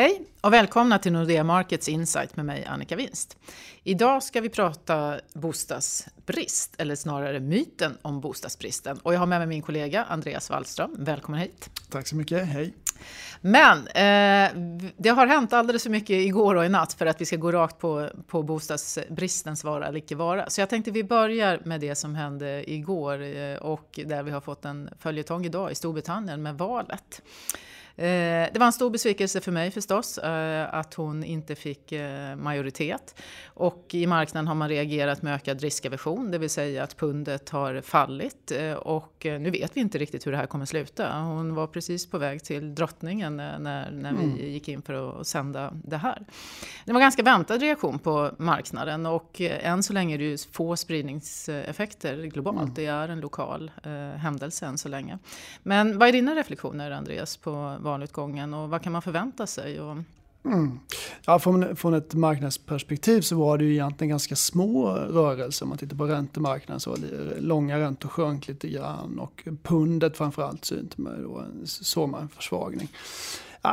Hej och välkomna till Nordea Markets Insight med mig Annika Winst. Idag ska vi prata bostadsbrist, eller snarare myten om bostadsbristen. Och jag har med mig min kollega Andreas Wallström. Välkommen hit. Tack så mycket, hej. Men det har hänt alldeles för mycket igår och i natt för att vi ska gå rakt på bostadsbristens vara eller icke vara. Så jag tänkte vi börjar med det som hände igår och där vi har fått en följetong idag i Storbritannien med valet. Det var en stor besvikelse för mig förstås att hon inte fick majoritet, och i marknaden har man reagerat med ökad riskaversion, det vill säga att pundet har fallit, och nu vet vi inte riktigt hur det här kommer sluta. Hon var precis på väg till drottningen när vi gick in för att sända det här. Det var ganska väntad reaktion på marknaden, och än så länge är det ju få spridningseffekter globalt. Det är en lokal händelse än så länge. Men vad är dina reflektioner, Andreas, på valutgången, och vad kan man förvänta sig? Ja, från ett marknadsperspektiv så var det ju egentligen ganska små rörelser. Om man tittar på räntemarknaden så långa räntor sjönk lite grann, och pundet framförallt syntes med då en försvagning.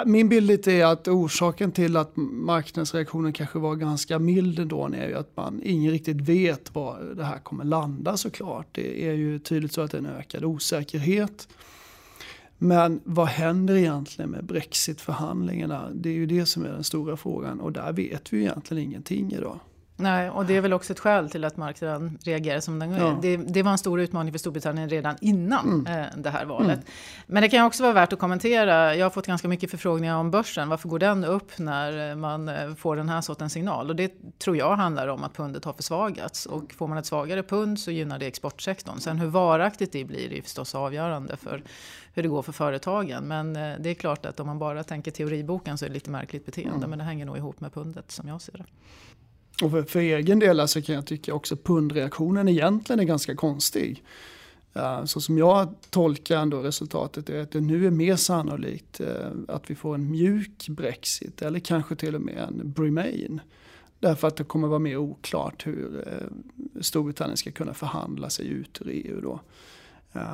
Min bild lite är att orsaken till att marknadsreaktionen kanske var ganska mild ändå är ju att man ingen riktigt vet var det här kommer landa såklart. Det är ju tydligt så att det är en ökad osäkerhet. Men vad händer egentligen med Brexit-förhandlingarna? Det är ju det som är den stora frågan, och där vet vi egentligen ingenting idag. Nej, och det är väl också ett skäl till att marknaden reagerar som den gör. Ja. Det var en stor utmaning för Storbritannien redan innan det här valet. Men det kan också vara värt att kommentera. Jag har fått ganska mycket förfrågningar om börsen. Varför går den upp när man får den här sortens signal? Och det tror jag handlar om att pundet har försvagats. Och får man ett svagare pund så gynnar det exportsektorn. Sen hur varaktigt det blir är förstås avgörande för hur det går för företagen. Men det är klart att om man bara tänker teoriboken så är det lite märkligt beteende. Men det hänger nog ihop med pundet som jag ser det. Och för egen del så alltså kan jag tycka också pundreaktionen egentligen är ganska konstig. Så som jag tolkar ändå resultatet är att det nu är mer sannolikt att vi får en mjuk Brexit, eller kanske till och med en Remain. Därför att det kommer vara mer oklart hur Storbritannien ska kunna förhandla sig ut ur EU då.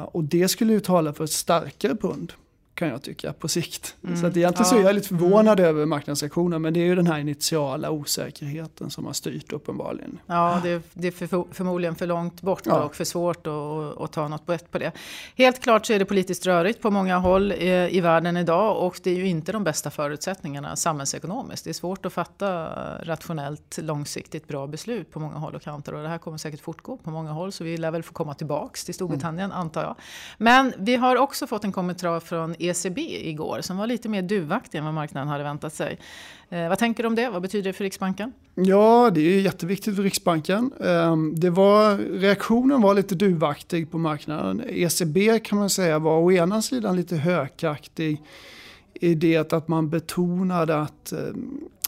Och det skulle ju tala för ett starkare pund, kan jag tycka, på sikt. Så att egentligen så är jag lite förvånad över marknadsreaktionen, men det är ju den här initiala osäkerheten som har styrt uppenbarligen. Ja, det är förmodligen för långt bort och för svårt att ta något brett på det. Helt klart så är det politiskt rörigt på många håll i världen idag, och det är ju inte de bästa förutsättningarna samhällsekonomiskt. Det är svårt att fatta rationellt, långsiktigt bra beslut på många håll och kanter, och det här kommer säkert fortgå på många håll, så vi lär väl få komma tillbaks till Storbritannien, antar jag. Men vi har också fått en kommentar från ECB igår som var lite mer duvaktig än vad marknaden hade väntat sig. Vad tänker du om det? Vad betyder det för Riksbanken? Ja, det är jätteviktigt för Riksbanken. Reaktionen var lite duvaktig på marknaden. ECB kan man säga var å ena sidan lite hökaktig i det att man betonade att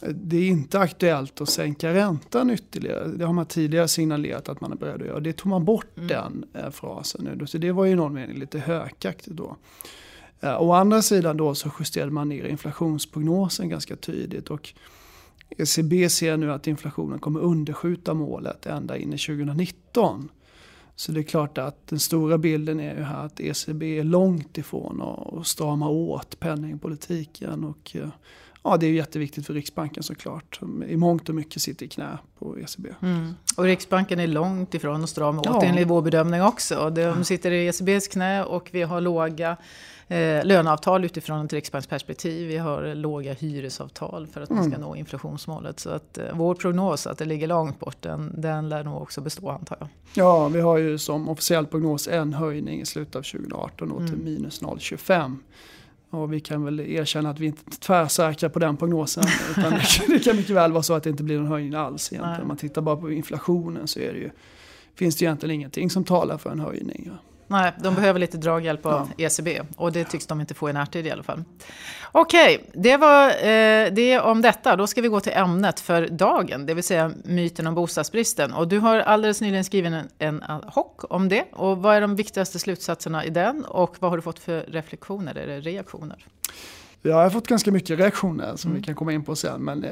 det är inte aktuellt att sänka räntan ytterligare. Det har man tidigare signalerat att man är beredd att göra. Det tog man bort den frasen nu. Så det var ju någon mening lite hökaktigt då. Å andra sidan då så justerade man ner inflationsprognosen ganska tydligt, och ECB ser nu att inflationen kommer underskjuta målet ända in i 2019. Så det är klart att den stora bilden är ju här att ECB är långt ifrån att strama åt penningpolitiken, och ja, det är ju jätteviktigt för Riksbanken såklart. I mångt och mycket sitter i knä på ECB. Och Riksbanken är långt ifrån att strama åt enligt vår bedömning också. De sitter i ECBs knä, och vi har låga löneavtal utifrån ett riksbanksperspektiv. Vi har låga hyresavtal för att man ska nå inflationsmålet. Så att vår prognos att det ligger långt bort, den lär nog också bestå, antar jag. Ja, vi har ju som officiell prognos en höjning i slutet av 2018 till minus 0,25. Och vi kan väl erkänna att vi inte är tvärsäkra på den prognosen, utan det kan mycket väl vara så att det inte blir någon höjning alls egentligen. Om man tittar bara på inflationen så är det ju, finns det egentligen ingenting som talar för en höjning. Ja. Nej, de behöver lite draghjälp av ECB, och det tycks de inte få i närtid i alla fall. Okej, det var det om detta. Då ska vi gå till ämnet för dagen, det vill säga myten om bostadsbristen. Och du har alldeles nyligen skrivit en ad hoc om det. Och vad är de viktigaste slutsatserna i den, och vad har du fått för reflektioner eller reaktioner? Jag har fått ganska mycket reaktioner som vi kan komma in på sen. Men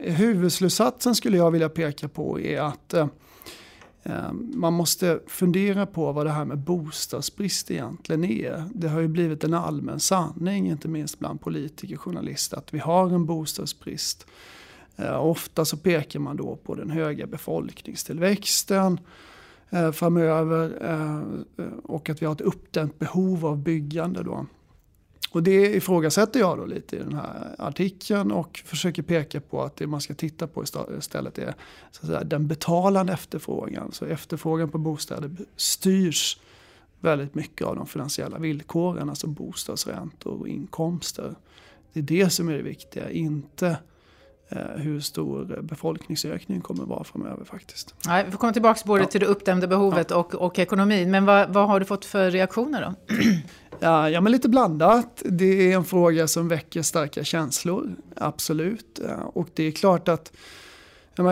huvudslutsatsen skulle jag vilja peka på är att Man måste fundera på vad det här med bostadsbrist egentligen är. Det har ju blivit en allmän sanning, inte minst bland politiker och journalister, att vi har en bostadsbrist. Ofta så pekar man då på den höga befolkningstillväxten framöver och att vi har ett uppdämt behov av byggande då. Och det ifrågasätter jag då lite i den här artikeln och försöker peka på att det man ska titta på istället är så att säga, den betalande efterfrågan. Så efterfrågan på bostäder styrs väldigt mycket av de finansiella villkoren, alltså bostadsräntor och inkomster. Det är det som är det viktiga, inte hur stor befolkningsökningen kommer att vara framöver faktiskt. Nej, vi får komma tillbaka både till det uppdämda behovet och ekonomin. Men vad har du fått för reaktioner då? Ja, men lite blandat. Det är en fråga som väcker starka känslor, absolut. Och det är klart att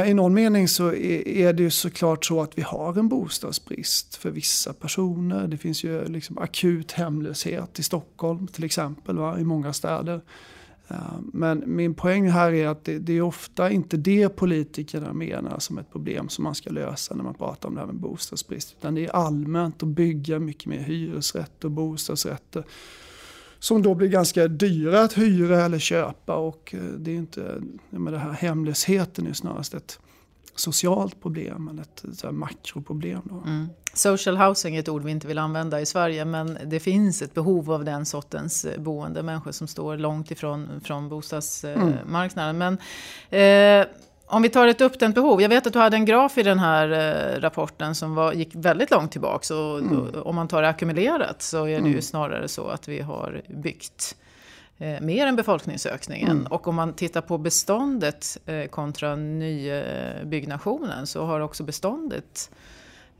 i någon mening så är det ju såklart så att vi har en bostadsbrist för vissa personer. Det finns ju liksom akut hemlöshet i Stockholm till exempel, i många städer. Men min poäng här är att det är ofta inte det politikerna menar som ett problem som man ska lösa när man pratar om det här med bostadsbrist. Utan det är allmänt att bygga mycket mer hyresrätter och bostadsrätter som då blir ganska dyra att hyra eller köpa. Och det är inte, men det här hemlösheten är snarast ett socialt problem eller ett makroproblem. Då. Mm. Social housing är ett ord vi inte vill använda i Sverige, men det finns ett behov av den sortens boende, människor som står långt ifrån från bostadsmarknaden. Men om vi tar ett uppdämt behov, jag vet att du hade en graf i den här rapporten som gick väldigt långt tillbaka, och om man tar det ackumulerat så är det ju snarare så att vi har byggt mer än befolkningsökningen. Och om man tittar på beståndet kontra nybyggnationen så har också beståndet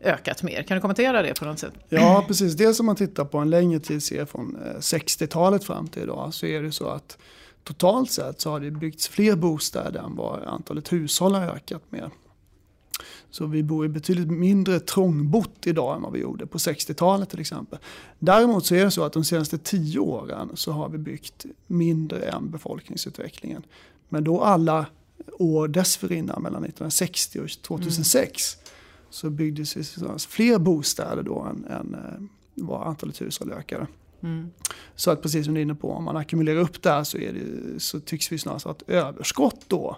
ökat mer. Kan du kommentera det på något sätt? Ja, precis. Dels om man tittar på en längre tid från 60-talet fram till idag så är det så att totalt sett så har det byggts fler bostäder än vad antalet hushåll har ökat med. Så vi bor i betydligt mindre trångbott idag än vad vi gjorde på 60-talet till exempel. Däremot så är det så att de senaste 10 åren så har vi byggt mindre än befolkningsutvecklingen. Men då alla år dessförinnan mellan 1960 och 2006 så byggdes det fler bostäder då än vad antalet hushåll ökade. Mm. Så att precis som du är inne på, om man ackumulerar upp det här så tycks vi snarare ha ett överskott då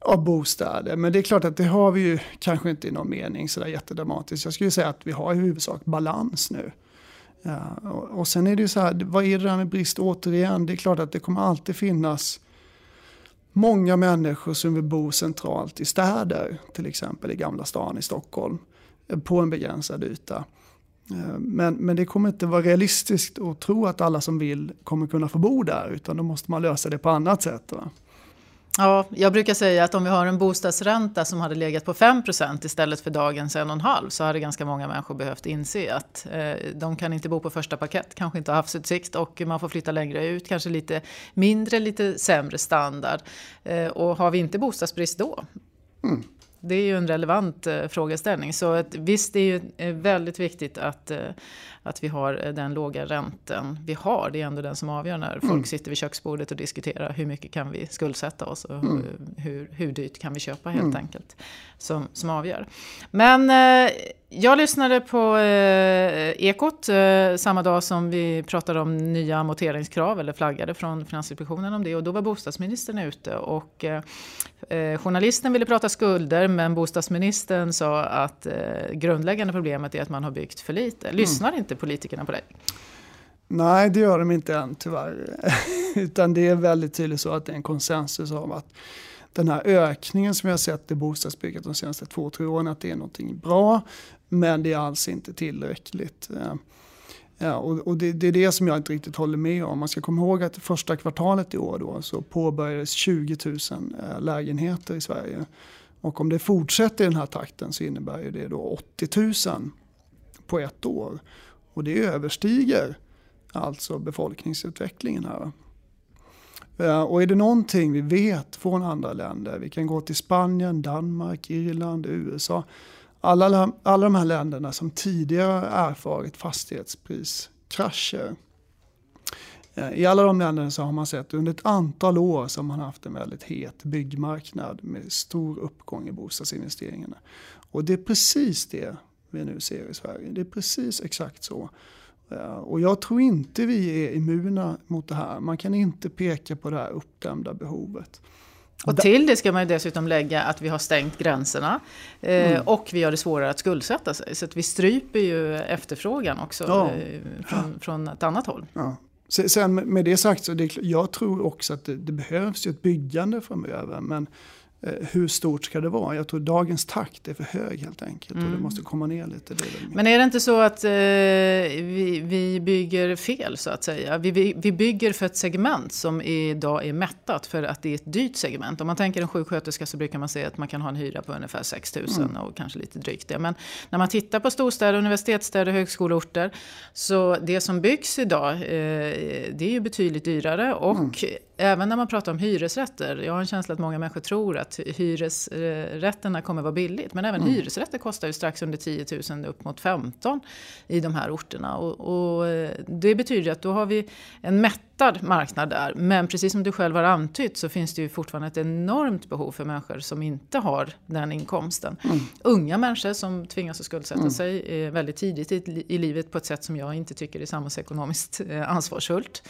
av bostäder. Men det är klart att det har vi ju kanske inte i någon mening sådär jättedramatiskt. Jag skulle säga att vi har i huvudsak balans nu. Och sen är det ju så här, vad är det där med brist återigen? Det är klart att det kommer alltid finnas många människor som vill bo centralt i städer, till exempel i Gamla stan i Stockholm, på en begränsad yta. Men det kommer inte vara realistiskt att tro att alla som vill kommer kunna få bo där, utan då måste man lösa det på annat sätt, va? Ja, jag brukar säga att om vi har en bostadsränta som hade legat på 5% istället för dagens 1,5% så hade ganska många människor behövt inse att de kan inte bo på första parkett, kanske inte har havsutsikt och man får flytta längre ut, kanske lite mindre, lite sämre standard. Och har vi inte bostadsbrist då? Mm. Det är ju en relevant frågeställning. Så visst, det är ju väldigt viktigt att vi har den låga räntan vi har. Det är ändå den som avgör när folk sitter vid köksbordet och diskuterar hur mycket kan vi skuldsätta oss och hur dyrt kan vi köpa helt enkelt som avgör. Men jag lyssnade på Ekot samma dag som vi pratade om nya amorteringskrav eller flaggade från Finansinspektionen om det, och då var bostadsministern ute och journalisten ville prata skulder, men bostadsministern sa att grundläggande problemet är att man har byggt för lite. Lyssnar inte politikerna på dig? Nej, det gör de inte än tyvärr. Utan det är väldigt tydligt så att det är en konsensus om att den här ökningen som vi har sett i bostadsbygget de senaste 2-3 åren, att det är någonting bra, men det är alls inte tillräckligt. Ja, och det är det som jag inte riktigt håller med om. Man ska komma ihåg att första kvartalet i år då, så påbörjades 20 000 lägenheter i Sverige. Och om det fortsätter i den här takten så innebär ju det då 80 000 på ett år. Och det överstiger alltså befolkningsutvecklingen här. Och är det någonting vi vet från andra länder, vi kan gå till Spanien, Danmark, Irland, USA. Alla de här länderna som tidigare erfarit fastighetspriskrascher I alla de länderna så har man sett under ett antal år som man haft en väldigt het byggmarknad med stor uppgång i bostadsinvesteringarna. Och det är precis det vi nu ser i Sverige. Det är precis exakt så. Och jag tror inte vi är immuna mot det här. Man kan inte peka på det här uppdämda behovet. Och till det ska man ju dessutom lägga att vi har stängt gränserna och vi gör det svårare att skuldsätta sig. Så att vi stryper ju efterfrågan också från ett annat håll. Ja. Sen med det sagt så jag tror också att det behövs ju ett byggande framöver, men hur stort ska det vara? Jag tror dagens takt är för hög helt enkelt och det måste komma ner lite. Men är det inte så att vi bygger fel så att säga? Vi bygger för ett segment som idag är mättat för att det är ett dyrt segment. Om man tänker en sjuksköterska så brukar man säga att man kan ha en hyra på ungefär 6 000 och kanske lite drygt det. Men när man tittar på storstäder, universitetsstäder, högskoleorter så det som byggs idag det är ju betydligt dyrare och även när man pratar om hyresrätter, jag har en känsla att många människor tror att hyresrätterna kommer vara billigt. Men även hyresrätter kostar ju strax under 10 000 upp mot 15 i de här orterna. Och det betyder att då har vi en mättad marknad där. Men precis som du själv har antytt så finns det ju fortfarande ett enormt behov för människor som inte har den inkomsten. Unga människor som tvingas att skuldsätta sig väldigt tidigt i livet på ett sätt som jag inte tycker är samhällsekonomiskt ansvarsfullt.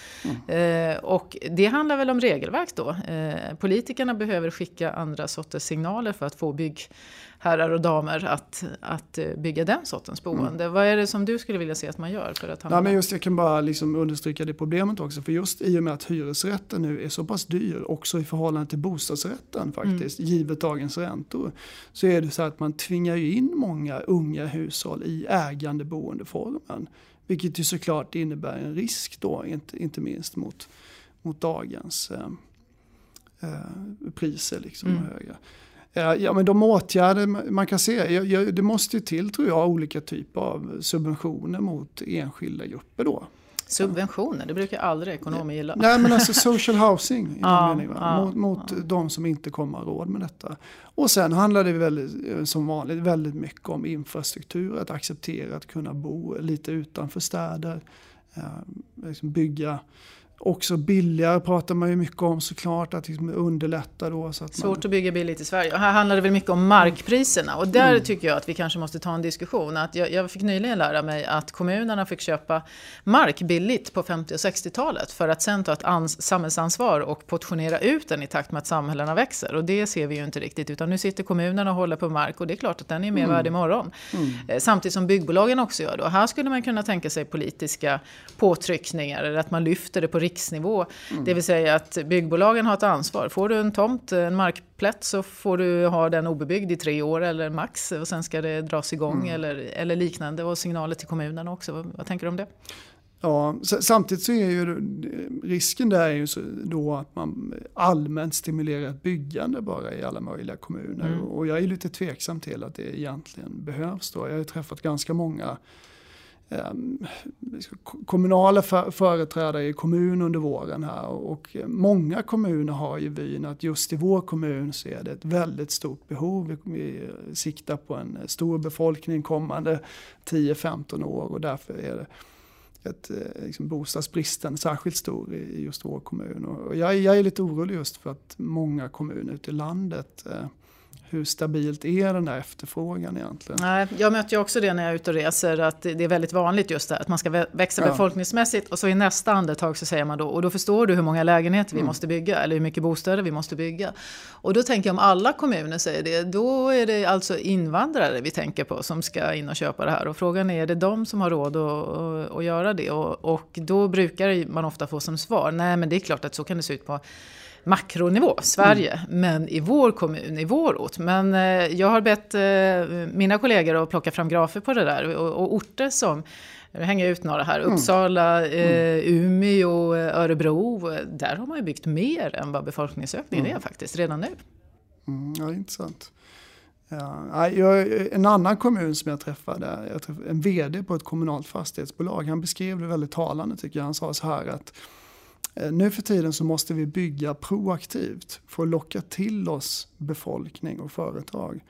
Och det handlar väl om regelverk då. Politikerna behöver skicka andra sorters signaler för att få byggherrar och damer att bygga den sortens boende. Vad är det som du skulle vilja se att man gör? För att men just, jag kan bara liksom understryka det problemet också. För just i och med att hyresrätten nu är så pass dyr också i förhållande till bostadsrätten faktiskt, givet dagens räntor, så är det så att man tvingar ju in många unga hushåll i ägande boendeformen. Vilket ju såklart innebär en risk då, inte minst mot dagens priser liksom höga. Men de åtgärder man kan se, det måste ju till tror jag olika typer av subventioner mot enskilda grupper då. Subventioner, det brukar aldrig ekonomer gilla. Nej, men alltså social housing i mening, mot de som inte kommer råd med detta. Och sen handlar det väldigt, som vanligt väldigt mycket om infrastruktur, att acceptera att kunna bo lite utanför städer, liksom bygga. Också billigare pratar man ju mycket om såklart, att liksom underlätta då. Så att svårt att bygga billigt i Sverige. Och här handlar det väl mycket om markpriserna. Och där tycker jag att vi kanske måste ta en diskussion. Att jag fick nyligen lära mig att kommunerna fick köpa mark billigt på 50- och 60-talet. För att sen ta ett samhällsansvar och portionera ut den i takt med att samhällena växer. Och det ser vi ju inte riktigt. Utan nu sitter kommunerna och håller på mark. Och det är klart att den är mer värd imorgon. Samtidigt som byggbolagen också gör det. Och här skulle man kunna tänka sig politiska påtryckningar. Eller att man lyfter det på riksnivå. Det vill säga att byggbolagen har ett ansvar. Får du en tomt, en markplätt, så får du ha den obebyggd i 3 år eller max och sen ska det dras igång eller liknande. Och signaler till kommunerna också. Vad tänker du om det? Ja, samtidigt så är ju risken där är ju så då att man allmänt stimulerar byggande bara i alla möjliga kommuner. Och jag är lite tveksam till att det egentligen behövs då. Jag har träffat ganska många kommunala företrädare i kommun under våren här, och många kommuner har ju vyn att just i vår kommun så är det ett väldigt stort behov. Vi siktar på en stor befolkning kommande 10-15 år och därför är det liksom bostadsbristen särskilt stor i just vår kommun. Och jag är lite orolig just för att många kommuner ute i landet, hur stabilt är den där efterfrågan egentligen? Nej, jag möter ju också det när jag är ute och reser, att det är väldigt vanligt just det, att man ska växa befolkningsmässigt och så i nästa andetag så säger man då, och då förstår du hur många lägenheter vi måste bygga eller hur mycket bostäder vi måste bygga. Och då tänker jag, om alla kommuner säger det, då är det alltså invandrare vi tänker på som ska in och köpa det här, och frågan är det de som har råd att göra det, och då brukar man ofta få som svar, nej men det är klart att så kan det se ut på makronivå, Sverige, men i vår kommun, i vår ort. Men jag har bett mina kollegor att plocka fram grafer på det där, och orter som, jag hänger ut några här, Uppsala, Umeå, Örebro, där har man ju byggt mer än vad befolkningsökningen är faktiskt redan nu. Ja, intressant. Ja, en annan kommun som jag träffade en vd på ett kommunalt fastighetsbolag, han beskrev det väldigt talande tycker jag, han sa så här att nu för tiden så måste vi bygga proaktivt för att locka till oss befolkning och företag.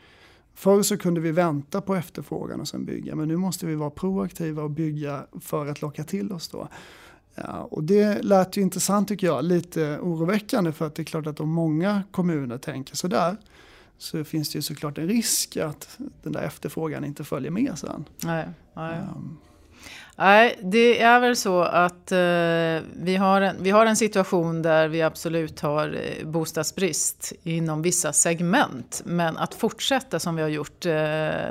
Förr så kunde vi vänta på efterfrågan och sen bygga, men nu måste vi vara proaktiva och bygga för att locka till oss då. Ja, och det lät ju intressant tycker jag, lite oroväckande, för att det är klart att om många kommuner tänker sådär så finns det ju såklart en risk att den där efterfrågan inte följer med sen. Nej. Nej, det är väl så att vi har en situation där vi absolut har bostadsbrist inom vissa segment. Men att fortsätta som vi har gjort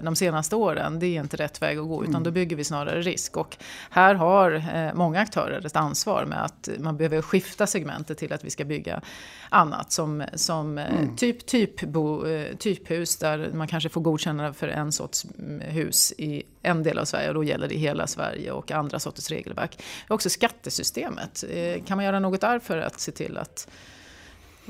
de senaste åren, det är inte rätt väg att gå. Utan då bygger vi snarare risk. Och här har många aktörer ett ansvar med att man behöver skifta segmentet till att vi ska bygga annat. Som typhus där man kanske får godkänna för en sorts hus i en del av Sverige. Och då gäller det hela Sverige och andra sorters regelverk. Också skattesystemet. Kan man göra något där för att se till att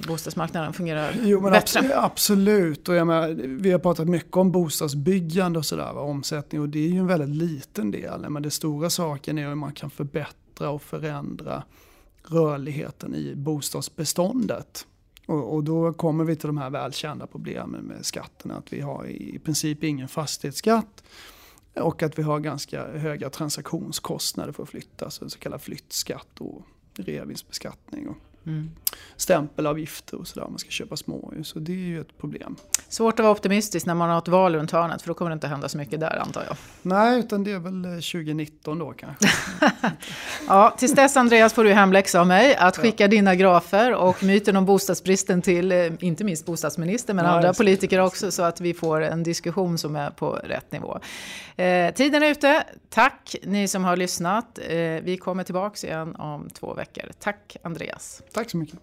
bostadsmarknaden fungerar bättre? Absolut. Och jag menar, vi har pratat mycket om bostadsbyggande och sådär, omsättning. Och det är ju en väldigt liten del. Men det stora saken är hur man kan förbättra och förändra rörligheten i bostadsbeståndet. Och då kommer vi till de här välkända problemen med skatterna. Att vi har i princip ingen fastighetsskatt. Och att vi har ganska höga transaktionskostnader för att flytta, så kallad flyttskatt och reavinstbeskattning och stämpelavgifter och sådär om man ska köpa småhus. Så det är ju ett problem. Svårt att vara optimistisk när man har ett val runt hörnet, för då kommer det inte hända så mycket där antar jag. Nej, utan det är väl 2019 då kanske. Ja, tills dess Andreas får du hemläxa av mig att skicka dina grafer och myten om bostadsbristen till inte minst bostadsministern men andra politiker också, så att vi får en diskussion som är på rätt nivå. Tiden är ute. Tack ni som har lyssnat. Vi kommer tillbaka igen om 2 veckor. Tack Andreas. Tack så mycket.